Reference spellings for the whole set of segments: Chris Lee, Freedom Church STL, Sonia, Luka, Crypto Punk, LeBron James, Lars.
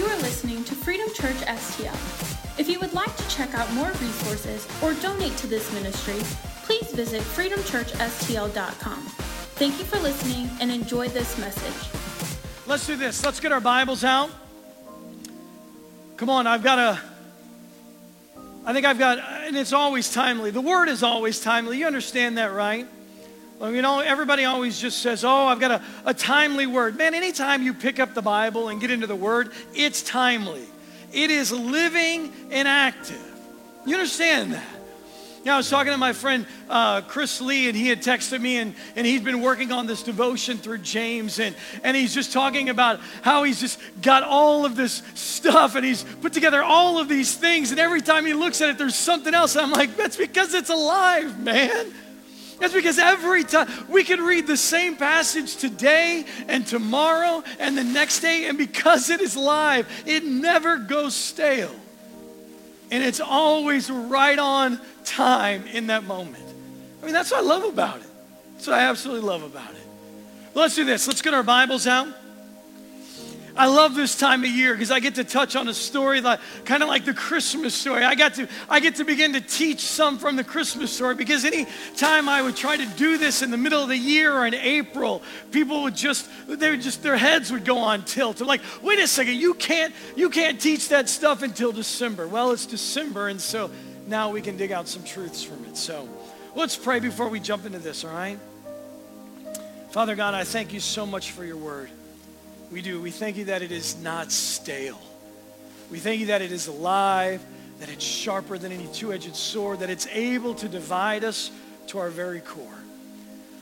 You are listening to Freedom Church STL. If you would like to check out more resources or donate to this ministry, please visit freedomchurchstl.com. Thank you for listening and enjoy this message. Let's do this. Let's get our Bibles out. Come on, and it's always timely. The word is always timely. You understand that, right? Well, you know, everybody always just says, oh, I've got a timely word. Man, anytime you pick up the Bible and get into the word, it's timely. It is living and active. You understand that? Now, I was talking to my friend Chris Lee, and he had texted me, and he's been working on this devotion through James, and he's just talking about how he's just got all of this stuff, and he's put together all of these things, and every time he looks at it, there's something else. And I'm like, that's because it's alive, man. That's because every time we can read the same passage today and tomorrow and the next day, and because it is live, it never goes stale. And it's always right on time in that moment. I mean, that's what I love about it. That's what I absolutely love about it. Let's do this. Let's get our Bibles out. I love this time of year because I get to touch on a story that, kind of like the Christmas story. I get to begin to teach some from the Christmas story, because any time I would try to do this in the middle of the year or in April, people would just their heads would go on tilt. I'm like, wait a second, you can't teach that stuff until December. Well, it's December, and so now we can dig out some truths from it. So let's pray before we jump into this, all right? Father God, I thank you so much for your word. We do. We thank you that it is not stale. We thank you that it is alive, that it's sharper than any two-edged sword, that it's able to divide us to our very core.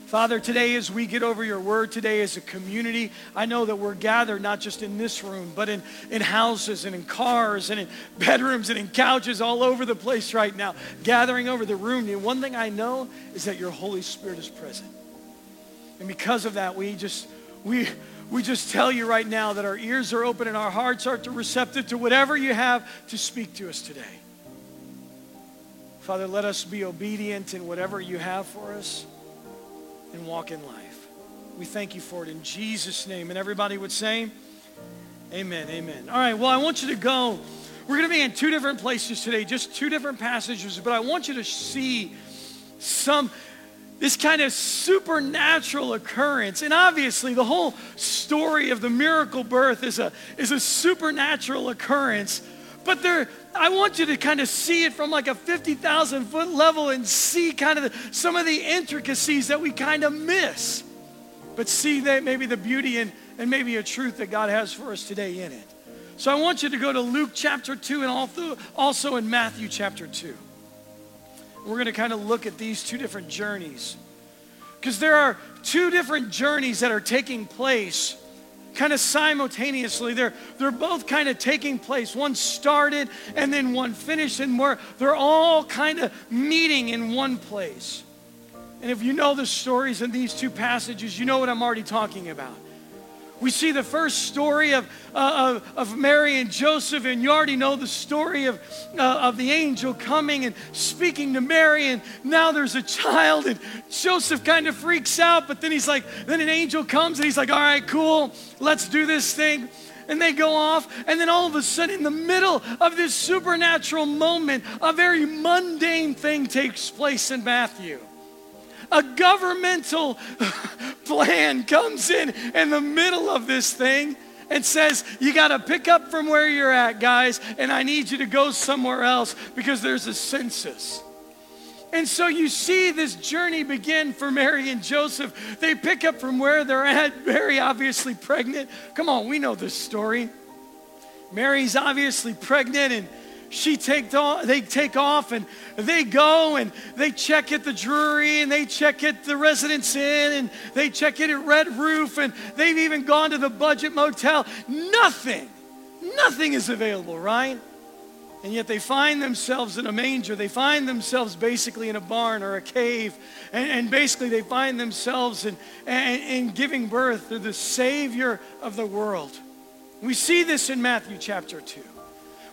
Father, today as we get over your word, today as a community, I know that we're gathered not just in this room, but in houses and in cars and in bedrooms and in couches all over the place right now, gathering over the room. And one thing I know is that your Holy Spirit is present. And because of that, we just tell you right now that our ears are open and our hearts are receptive to whatever you have to speak to us today. Father, let us be obedient in whatever you have for us and walk in life. We thank you for it in Jesus' name. And everybody would say, amen, amen. All right, well, I want you to go. We're going to be in two different places today, just two different passages, but I want you to see this kind of supernatural occurrence. And obviously the whole story of the miracle birth is a supernatural occurrence, but I want you to kind of see it from like a 50,000 foot level and see kind of some of the intricacies that we kind of miss, but see that maybe the beauty and maybe a truth that God has for us today in it. So I want you to go to Luke chapter 2 and also in Matthew chapter 2. We're going to kind of look at these two different journeys, because there are two different journeys that are taking place kind of simultaneously. They're both kind of taking place. One started and then one finished, and they're all kind of meeting in one place. And if you know the stories in these two passages, you know what I'm already talking about. We see the first story of Mary and Joseph, and you already know the story of the angel coming and speaking to Mary, and now there's a child, and Joseph kind of freaks out, but then then an angel comes, and he's like, all right, cool, let's do this thing. And they go off, and then all of a sudden, in the middle of this supernatural moment, a very mundane thing takes place in Matthew. A governmental plan comes in the middle of this thing and says, you got to pick up from where you're at, guys, and I need you to go somewhere else because there's a census. And so you see this journey begin for Mary and Joseph. They pick up from where they're at, very obviously pregnant. Come on, we know this story. Mary's obviously pregnant, and they take off, and they go, and they check at the Drury, and they check at the Residence Inn, and they check in at Red Roof, and they've even gone to the Budget Motel. Nothing is available, right? And yet they find themselves in a manger. They find themselves basically in a barn or a cave, and basically they find themselves in giving birth to the Savior of the world. We see this in Matthew chapter 2.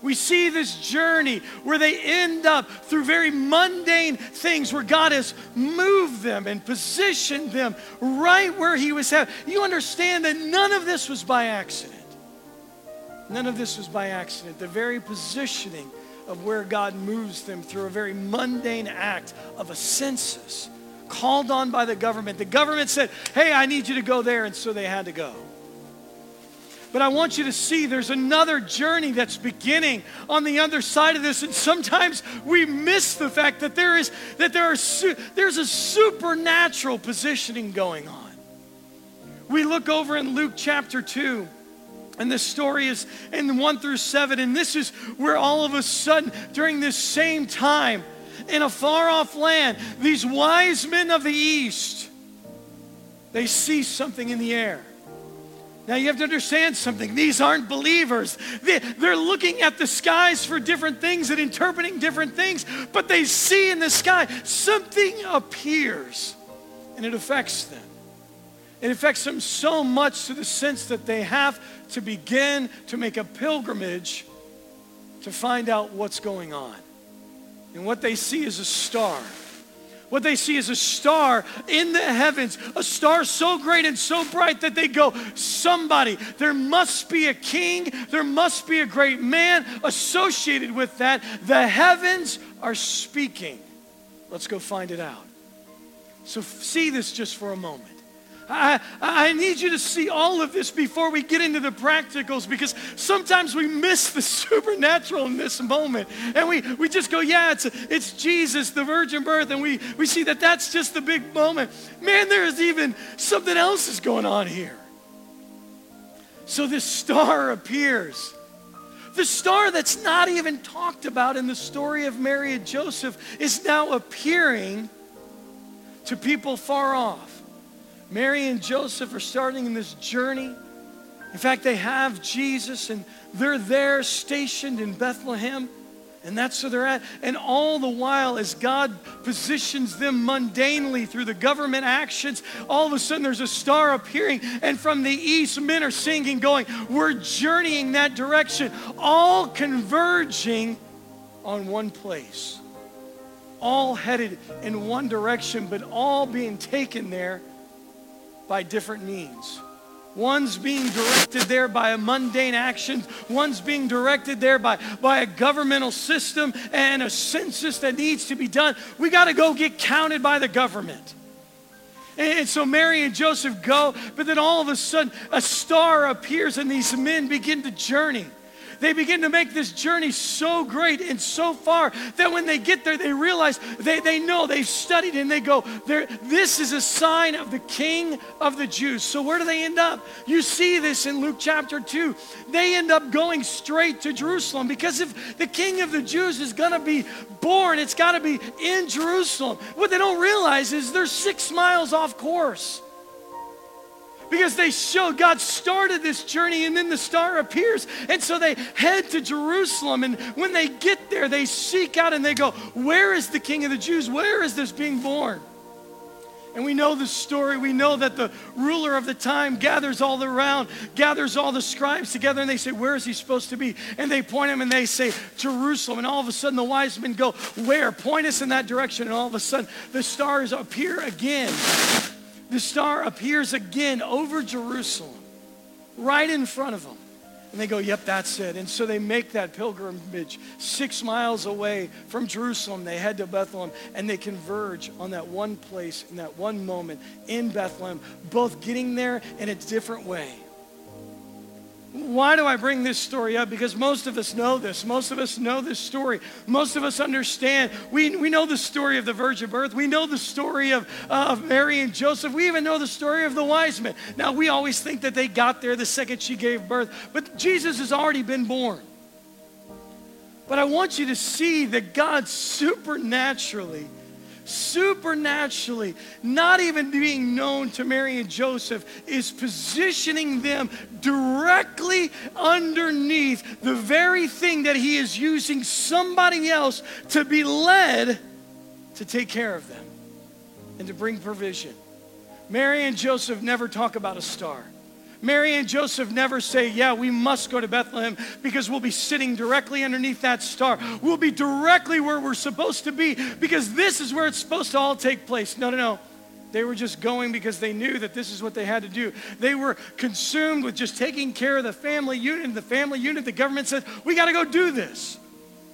We see this journey where they end up through very mundane things, where God has moved them and positioned them right where he was at. You understand that none of this was by accident. None of this was by accident. The very positioning of where God moves them through a very mundane act of a census called on by the government. The government said, hey, I need you to go there, and so they had to go. But I want you to see there's another journey that's beginning on the other side of this, and sometimes we miss the fact that there's a supernatural positioning going on. We look over in Luke chapter 2, and the story is in 1-7, and this is where all of a sudden, during this same time, in a far-off land, these wise men of the East, they see something in the air. Now, you have to understand something. These aren't believers. They're looking at the skies for different things and interpreting different things, but they see in the sky something appears, and it affects them. It affects them so much to the sense that they have to begin to make a pilgrimage to find out what's going on. And what they see is a star. What they see is a star in the heavens, a star so great and so bright that they go, somebody, there must be a king, there must be a great man associated with that. The heavens are speaking. Let's go find it out. So see this just for a moment. I need you to see all of this before we get into the practicals, because sometimes we miss the supernatural in this moment. And we just go, yeah, it's Jesus, the virgin birth, and we see that that's just the big moment. Man, there is even something else is going on here. So this star appears. The star that's not even talked about in the story of Mary and Joseph is now appearing to people far off. Mary and Joseph are starting in this journey. In fact, they have Jesus, and they're there stationed in Bethlehem, and that's where they're at. And all the while, as God positions them mundanely through the government actions, all of a sudden there's a star appearing, and from the east, men are singing, going, we're journeying that direction, all converging on one place, all headed in one direction, but all being taken there by different means. One's being directed there by a mundane action. One's being directed there by a governmental system and a census that needs to be done. We got to go get counted by the government. And so Mary and Joseph go, but then all of a sudden a star appears and these men begin to journey. They begin to make this journey so great and so far that when they get there, they realize, they know, they've studied, and they go, this is a sign of the King of the Jews. So where do they end up? You see this in Luke chapter 2. They end up going straight to Jerusalem, because if the King of the Jews is going to be born, it's got to be in Jerusalem. What they don't realize is they're 6 miles off course. Because they show God started this journey and then the star appears. And so they head to Jerusalem. And when they get there, they seek out and they go, where is the King of the Jews? Where is this being born? And we know the story. We know that the ruler of the time gathers all the scribes together, and they say, where is he supposed to be? And they point him and they say, Jerusalem. And all of a sudden the wise men go, where? Point us in that direction. And all of a sudden the stars appear again. The star appears again over Jerusalem, right in front of them. And they go, yep, that's it. And so they make that pilgrimage 6 miles away from Jerusalem. They head to Bethlehem, and they converge on that one place in that one moment in Bethlehem, both getting there in a different way. Why do I bring this story up? Because most of us know this. Most of us know this story. Most of us understand. We know the story of the virgin birth. We know the story of Mary and Joseph. We even know the story of the wise men. Now, we always think that they got there the second she gave birth, but Jesus has already been born. But I want you to see that God supernaturally, not even being known to Mary and Joseph, is positioning them directly underneath the very thing that he is using somebody else to be led to take care of them and to bring provision. Mary and Joseph never talk about a star. Mary and Joseph never say, yeah, we must go to Bethlehem because we'll be sitting directly underneath that star. We'll be directly where we're supposed to be because this is where it's supposed to all take place. No. They were just going because they knew that this is what they had to do. They were consumed with just taking care of the family unit. And the family unit, the government said, we got to go do this.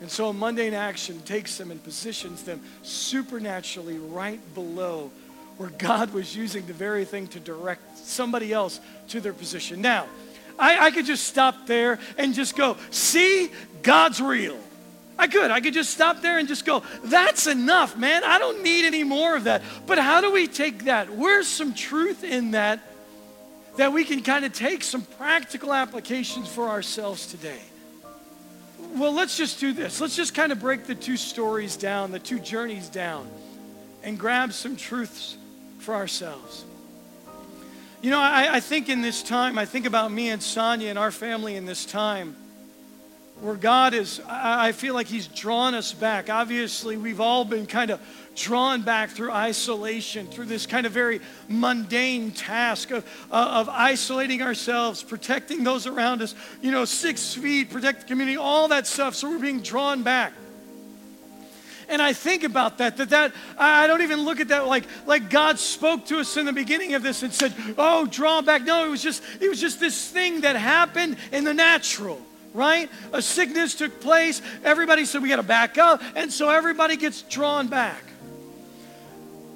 And so a mundane action takes them and positions them supernaturally right below where God was using the very thing to direct somebody else to their position. Now, I could just stop there and just go, see, God's real. I could just stop there and just go, that's enough, man. I don't need any more of that. But how do we take that? Where's some truth in that we can kind of take some practical applications for ourselves today? Well, let's just do this. Let's just kind of break the two stories down, the two journeys down, and grab some truths for ourselves. You know, I think in this time, I think about me and Sonia and our family in this time where God is, I feel like he's drawn us back. Obviously, we've all been kind of drawn back through isolation, through this kind of very mundane task of isolating ourselves, protecting those around us, 6 feet, protect the community, all that stuff. So we're being drawn back. And I think about that I don't even look at that like God spoke to us in the beginning of this and said, oh, draw back. No, it was just this thing that happened in the natural, right? A sickness took place. Everybody said, we got to back up. And so everybody gets drawn back.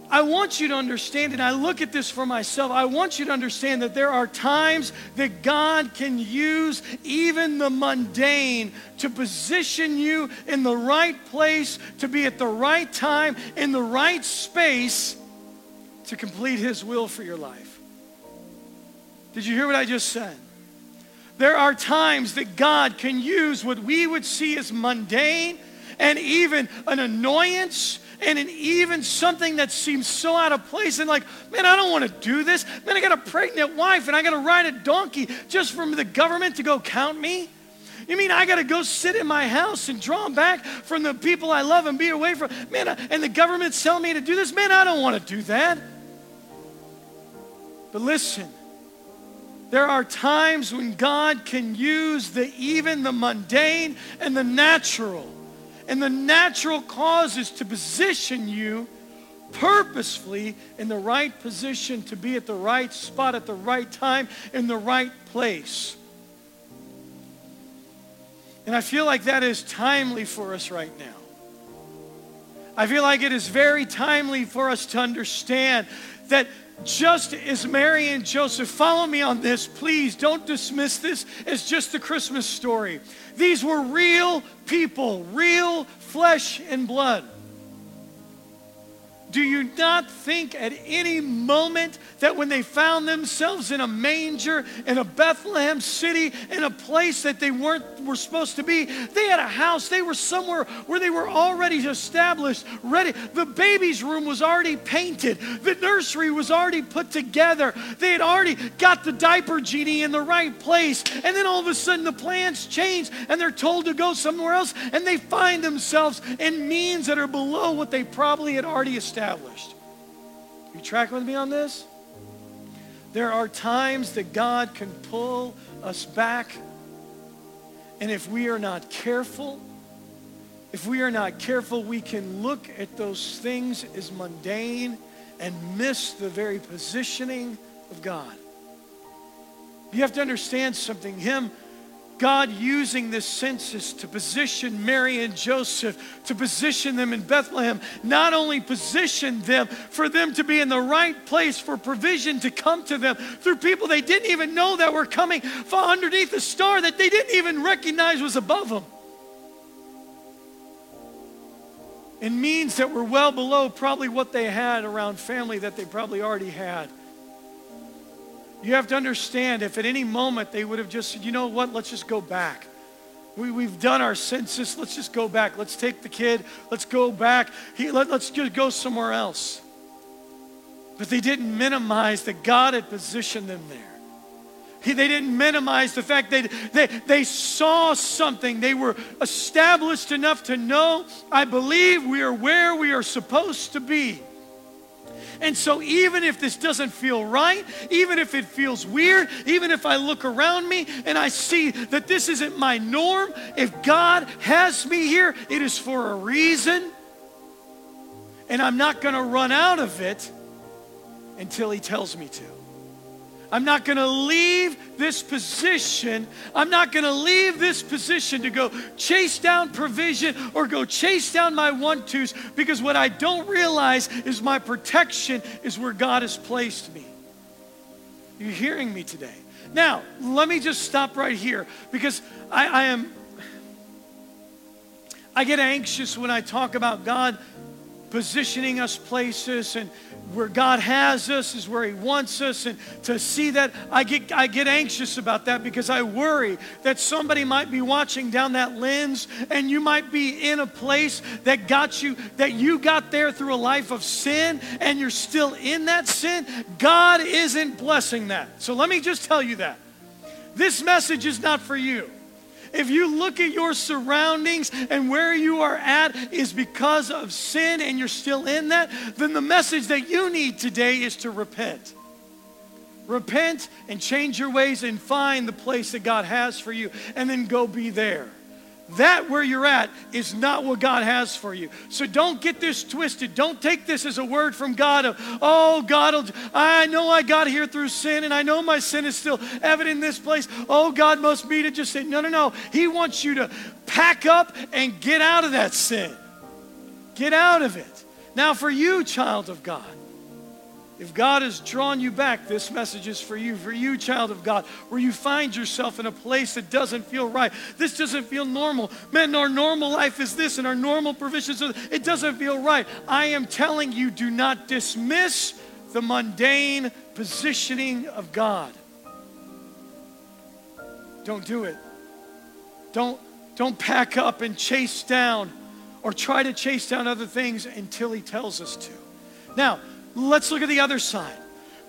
I want you to understand, and I look at this for myself, I want you to understand that there are times that God can use even the mundane to position you in the right place, to be at the right time, in the right space, to complete his will for your life. Did you hear what I just said? There are times that God can use what we would see as mundane and even an annoyance, and in even something that seems so out of place and like, man, I don't want to do this. Man, I got a pregnant wife and I got to ride a donkey just from the government to go count me? You mean I got to go sit in my house and draw back from the people I love and be away from? Man, and the government's telling me to do this? Man, I don't want to do that. But listen, there are times when God can use even the mundane and the natural. And the natural cause is to position you purposefully in the right position to be at the right spot at the right time in the right place. And I feel like that is timely for us right now. I feel like it is very timely for us to understand that just as Mary and Joseph, follow me on this, please don't dismiss this as just the Christmas story. These were real people, real flesh and blood. Do you not think at any moment that when they found themselves in a manger, in a Bethlehem city, in a place that they were supposed to be, they had a house, they were somewhere where they were already established, ready. The baby's room was already painted. The nursery was already put together. They had already got the diaper genie in the right place. And then all of a sudden the plans change and they're told to go somewhere else and they find themselves in means that are below what they probably had already established. You track with me on this? There are times that God can pull us back, and if we are not careful, we can look at those things as mundane and miss the very positioning of God. You have to understand something. God using this census to position Mary and Joseph, to position them in Bethlehem, not only positioned them for them to be in the right place for provision to come to them through people they didn't even know that were coming from underneath a star that they didn't even recognize was above them. It means that we're well below probably what they had around family that they probably already had. You have to understand if at any moment they would have just said, you know what, let's just go back. We've done our census, let's just go back. Let's take the kid, let's go back. Let's just go somewhere else. But they didn't minimize that God had positioned them there. They didn't minimize the fact that they saw something. They were established enough to know, I believe we are where we are supposed to be. And so even if this doesn't feel right, even if it feels weird, even if I look around me and I see that this isn't my norm, if God has me here, it is for a reason. And I'm not going to run out of it until he tells me to. I'm not going to leave this position. I'm not going to leave this position to go chase down provision or go chase down my one-twos, because what I don't realize is my protection is where God has placed me. You're hearing me today. Now, let me just stop right here, because I get anxious when I talk about God positioning us places, and where God has us is where he wants us. And to see that, I get anxious about that, because I worry that somebody might be watching down that lens, and you might be in a place that got you, that you got there through a life of sin, and you're still in that sin. God isn't blessing that. So let me just tell you that. This message is not for you. If you look at your surroundings and where you are at is because of sin and you're still in that, then the message that you need today is to repent. Repent and change your ways and find the place that God has for you, and then go be there. That where you're at is not what God has for you. So don't get this twisted. Don't take this as a word from God of, oh, God, I know I got here through sin, and I know my sin is still evident in this place. Oh, God must be to just say, no, no, no. He wants you to pack up and get out of that sin. Get out of it. Now for you, child of God, if God has drawn you back, this message is for you, child of God, where you find yourself in a place that doesn't feel right. This doesn't feel normal. Man, our normal life is this, and our normal provisions are this. It doesn't feel right. I am telling you, do not dismiss the mundane positioning of God. Don't do it. Don't pack up and chase down or try to chase down other things until he tells us to. Now, let's look at the other side,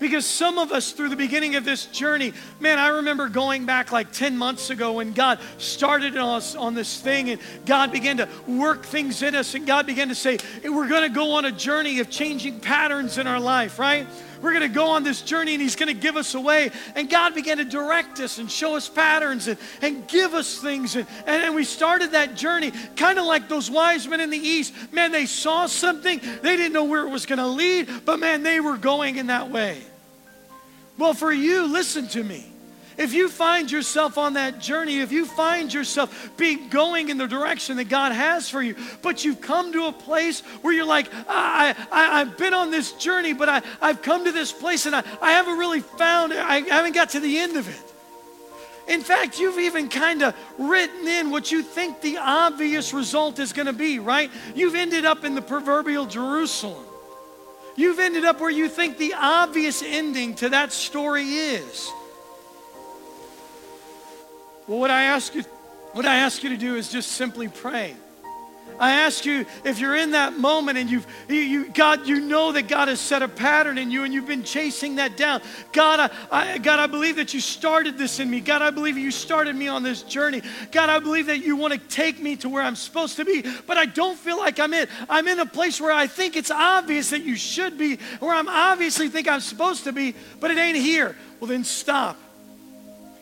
because some of us through the beginning of this journey, man, I remember going back like 10 months ago when God started us on this thing, and God began to work things in us, and God began to say, hey, we're going to go on a journey of changing patterns in our life, right? We're going to go on this journey, and he's going to give us a way. And God began to direct us and show us patterns and give us things. And we started that journey kind of like those wise men in the East. Man, they saw something. They didn't know where it was going to lead, but man, they were going in that way. Well, for you, listen to me. If you find yourself on that journey, if you find yourself going in the direction that God has for you, but you've come to a place where you're like, I've been on this journey, but I've come to this place and I haven't really found it. I haven't got to the end of it. In fact, you've even kind of written in what you think the obvious result is going to be, right? You've ended up in the proverbial Jerusalem. You've ended up where you think the obvious ending to that story is. Well, what I ask you to do is just simply pray. I ask you, if you're in that moment and you know that God has set a pattern in you and you've been chasing that down. God, I believe that you started this in me. God, I believe you started me on this journey. God, I believe that you want to take me to where I'm supposed to be, but I don't feel like I'm in. I'm in a place where I think it's obvious that you should be, where I'm obviously think I'm supposed to be, but it ain't here. Well, then stop.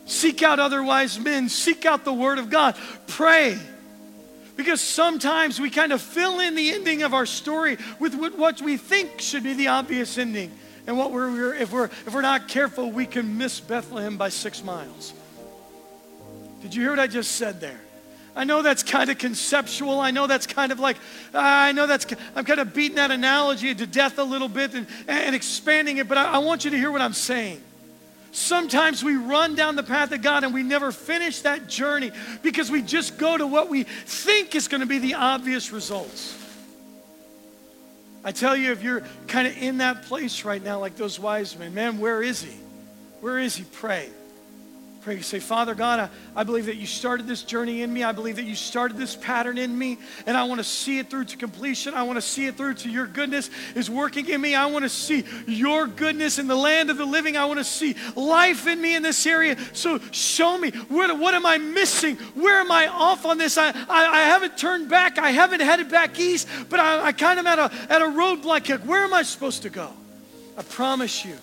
Seek out other wise men. Seek out the Word of God. Pray. Because sometimes we kind of fill in the ending of our story with what we think should be the obvious ending. And what if we're not careful, we can miss Bethlehem by 6 miles. Did you hear what I just said there? I know that's kind of conceptual. I know that's kind of like, I'm kind of beating that analogy to death a little bit and expanding it. But I want you to hear what I'm saying. Sometimes we run down the path of God and we never finish that journey because we just go to what we think is going to be the obvious results. I tell you, if you're kind of in that place right now like those wise men, man, where is he? Where is he? Pray. Pray. Say, Father God, I believe that you started this journey in me. I believe that you started this pattern in me, and I want to see it through to completion. I want to see it through to your goodness is working in me. I want to see your goodness in the land of the living. I want to see life in me in this area. So show me, what am I missing? Where am I off on this? I haven't turned back. I haven't headed back east, but I kind of am at a roadblock kick. Where am I supposed to go? I promise you.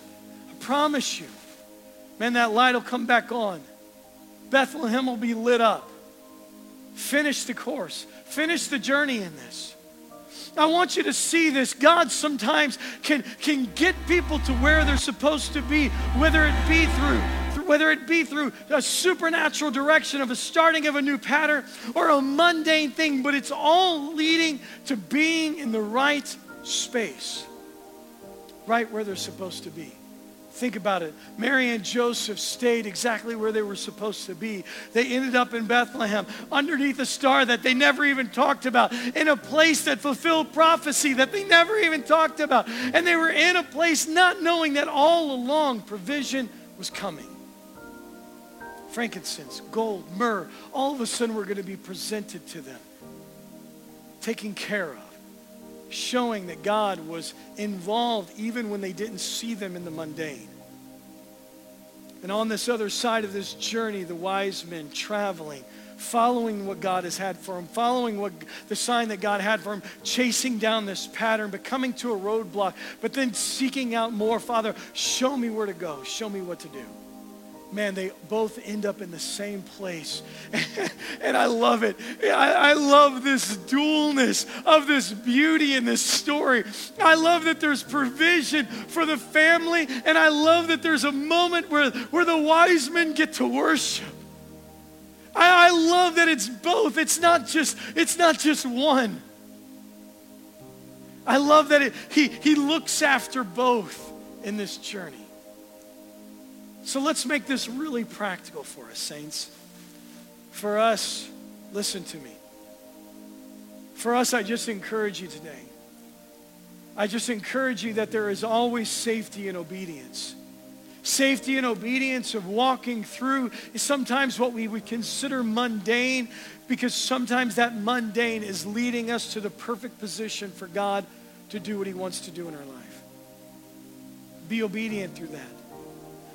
Man, that light will come back on. Bethlehem will be lit up. Finish the course. Finish the journey in this. I want you to see this. God sometimes can get people to where they're supposed to be, whether it be through a supernatural direction of a starting of a new pattern or a mundane thing, but it's all leading to being in the right space, right where they're supposed to be. Think about it. Mary and Joseph stayed exactly where they were supposed to be. They ended up in Bethlehem, underneath a star that they never even talked about, in a place that fulfilled prophecy that they never even talked about. And they were in a place not knowing that all along provision was coming. Frankincense, gold, myrrh, all of a sudden were going to be presented to them, taken care of, showing that God was involved even when they didn't see them in the mundane. And on this other side of this journey, the wise men traveling, following what God has had for them, following what the sign that God had for them, chasing down this pattern, but coming to a roadblock, but then seeking out more. Father, show me where to go. Show me what to do. Man, they both end up in the same place. And I love it. I love this dualness of this beauty in this story. I love that there's provision for the family, and I love that there's a moment where the wise men get to worship. I love that it's both. It's not just one. I love that he looks after both in this journey. So let's make this really practical for us, saints. For us, listen to me. For us, I just encourage you today. I just encourage you that there is always safety in obedience. Safety and obedience of walking through is sometimes what we would consider mundane, because sometimes that mundane is leading us to the perfect position for God to do what he wants to do in our life. Be obedient through that.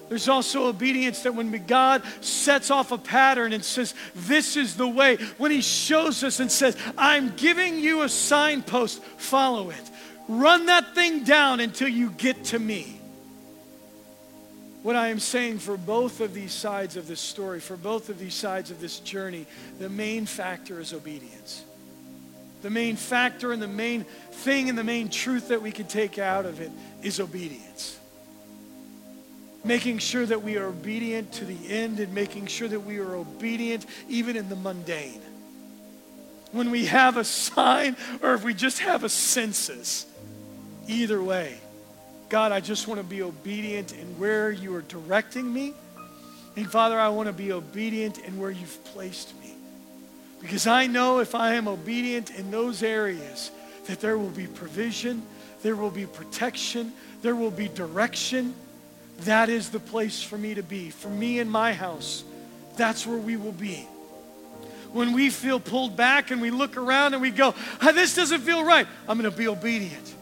There's also obedience that when God sets off a pattern and says, this is the way, when he shows us and says, I'm giving you a signpost, follow it. Run that thing down until you get to me. What I am saying for both of these sides of this story, for both of these sides of this journey, the main factor is obedience. The main factor and the main thing and the main truth that we can take out of it is obedience. Making sure that we are obedient to the end and making sure that we are obedient even in the mundane. When we have a sign or if we just have a census, either way, God, I just want to be obedient in where you are directing me. And Father, I want to be obedient in where you've placed me. Because I know if I am obedient in those areas, that there will be provision, there will be protection, there will be direction. That is the place for me to be. For me and my house, that's where we will be. When we feel pulled back and we look around and we go, this doesn't feel right, I'm going to be obedient.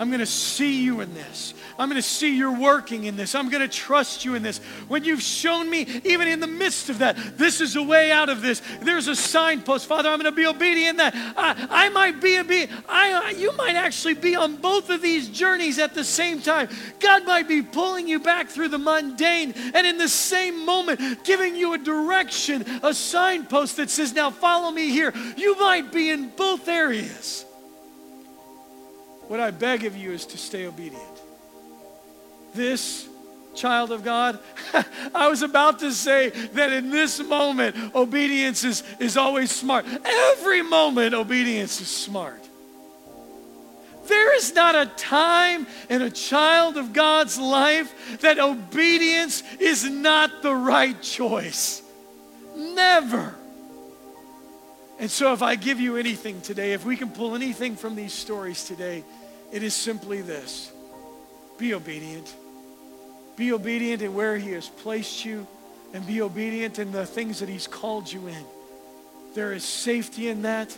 I'm going to see you in this. I'm going to see you're working in this. I'm going to trust you in this. When you've shown me, even in the midst of that, this is a way out of this. There's a signpost. Father, I'm going to be obedient in that. I might be obedient. You might actually be on both of these journeys at the same time. God might be pulling you back through the mundane and in the same moment giving you a direction, a signpost that says, now follow me here. You might be in both areas. What I beg of you is to stay obedient. This child of God, I was about to say that in this moment, obedience is always smart. Every moment, obedience is smart. There is not a time in a child of God's life that obedience is not the right choice. Never. And so if I give you anything today, if we can pull anything from these stories today, it is simply this. Be obedient. Be obedient in where he has placed you, and be obedient in the things that he's called you in. There is safety in that.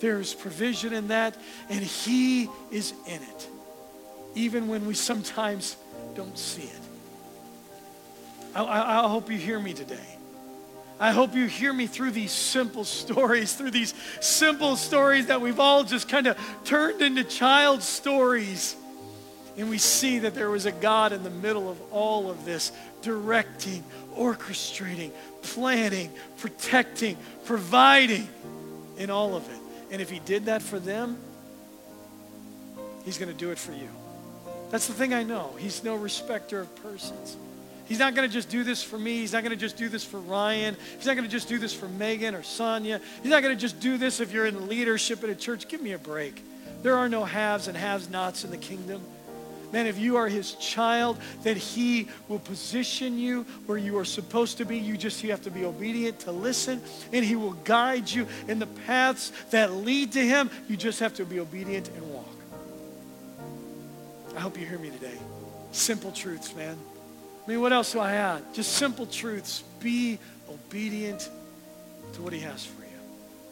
There is provision in that. And he is in it, even when we sometimes don't see it. I hope you hear me today. I hope you hear me through these simple stories, that we've all just kind of turned into child stories. And we see that there was a God in the middle of all of this, directing, orchestrating, planning, protecting, providing in all of it. And if he did that for them, He's going to do it for you. That's the thing I know. He's no respecter of persons. He's not going to just do this for me. He's not going to just do this for Ryan. He's not going to just do this for Megan or Sonia. He's not going to just do this if you're in leadership at a church. Give me a break. There are no haves and have-nots in the kingdom. Man, if you are his child, then he will position you where you are supposed to be. You have to be obedient to listen, and he will guide you in the paths that lead to him. You just have to be obedient and walk. I hope you hear me today. Simple truths, man. I mean, what else do I add? Just simple truths. Be obedient to what he has for you.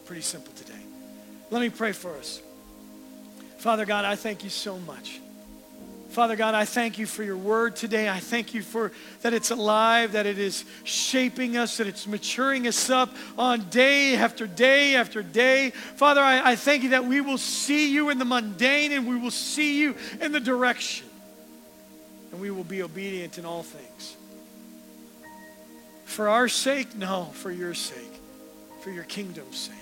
Pretty simple today. Let me pray for us. Father God, I thank you so much. Father God, I thank you for your word today. I thank you for that it's alive, that it is shaping us, that it's maturing us up on day after day after day. Father, I thank you that we will see you in the mundane and we will see you in the direction. And we will be obedient in all things. For our sake? No, for your sake. For your kingdom's sake.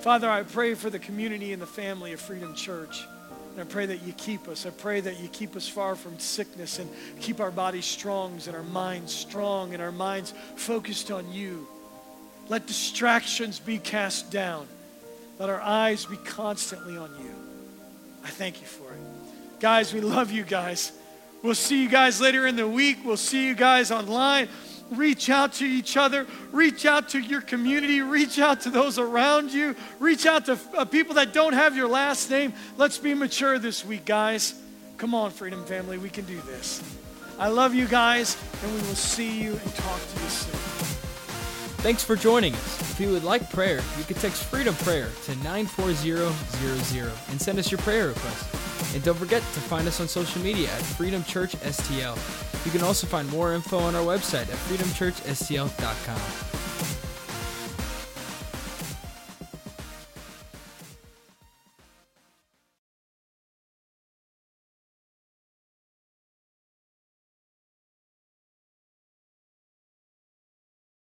Father, I pray for the community and the family of Freedom Church. And I pray that you keep us. I pray that you keep us far from sickness and keep our bodies strong and our minds focused on you. Let distractions be cast down. Let our eyes be constantly on you. I thank you for it. Guys, we love you guys. We'll see you guys later in the week. We'll see you guys online. Reach out to each other. Reach out to your community. Reach out to those around you. Reach out to people that don't have your last name. Let's be mature this week, guys. Come on, Freedom Family. We can do this. I love you guys, and we will see you and talk to you soon. Thanks for joining us. If you would like prayer, you can text Freedom Prayer to 94000 and send us your prayer request. And don't forget to find us on social media at Freedom Church STL. You can also find more info on our website at freedomchurchstl.com.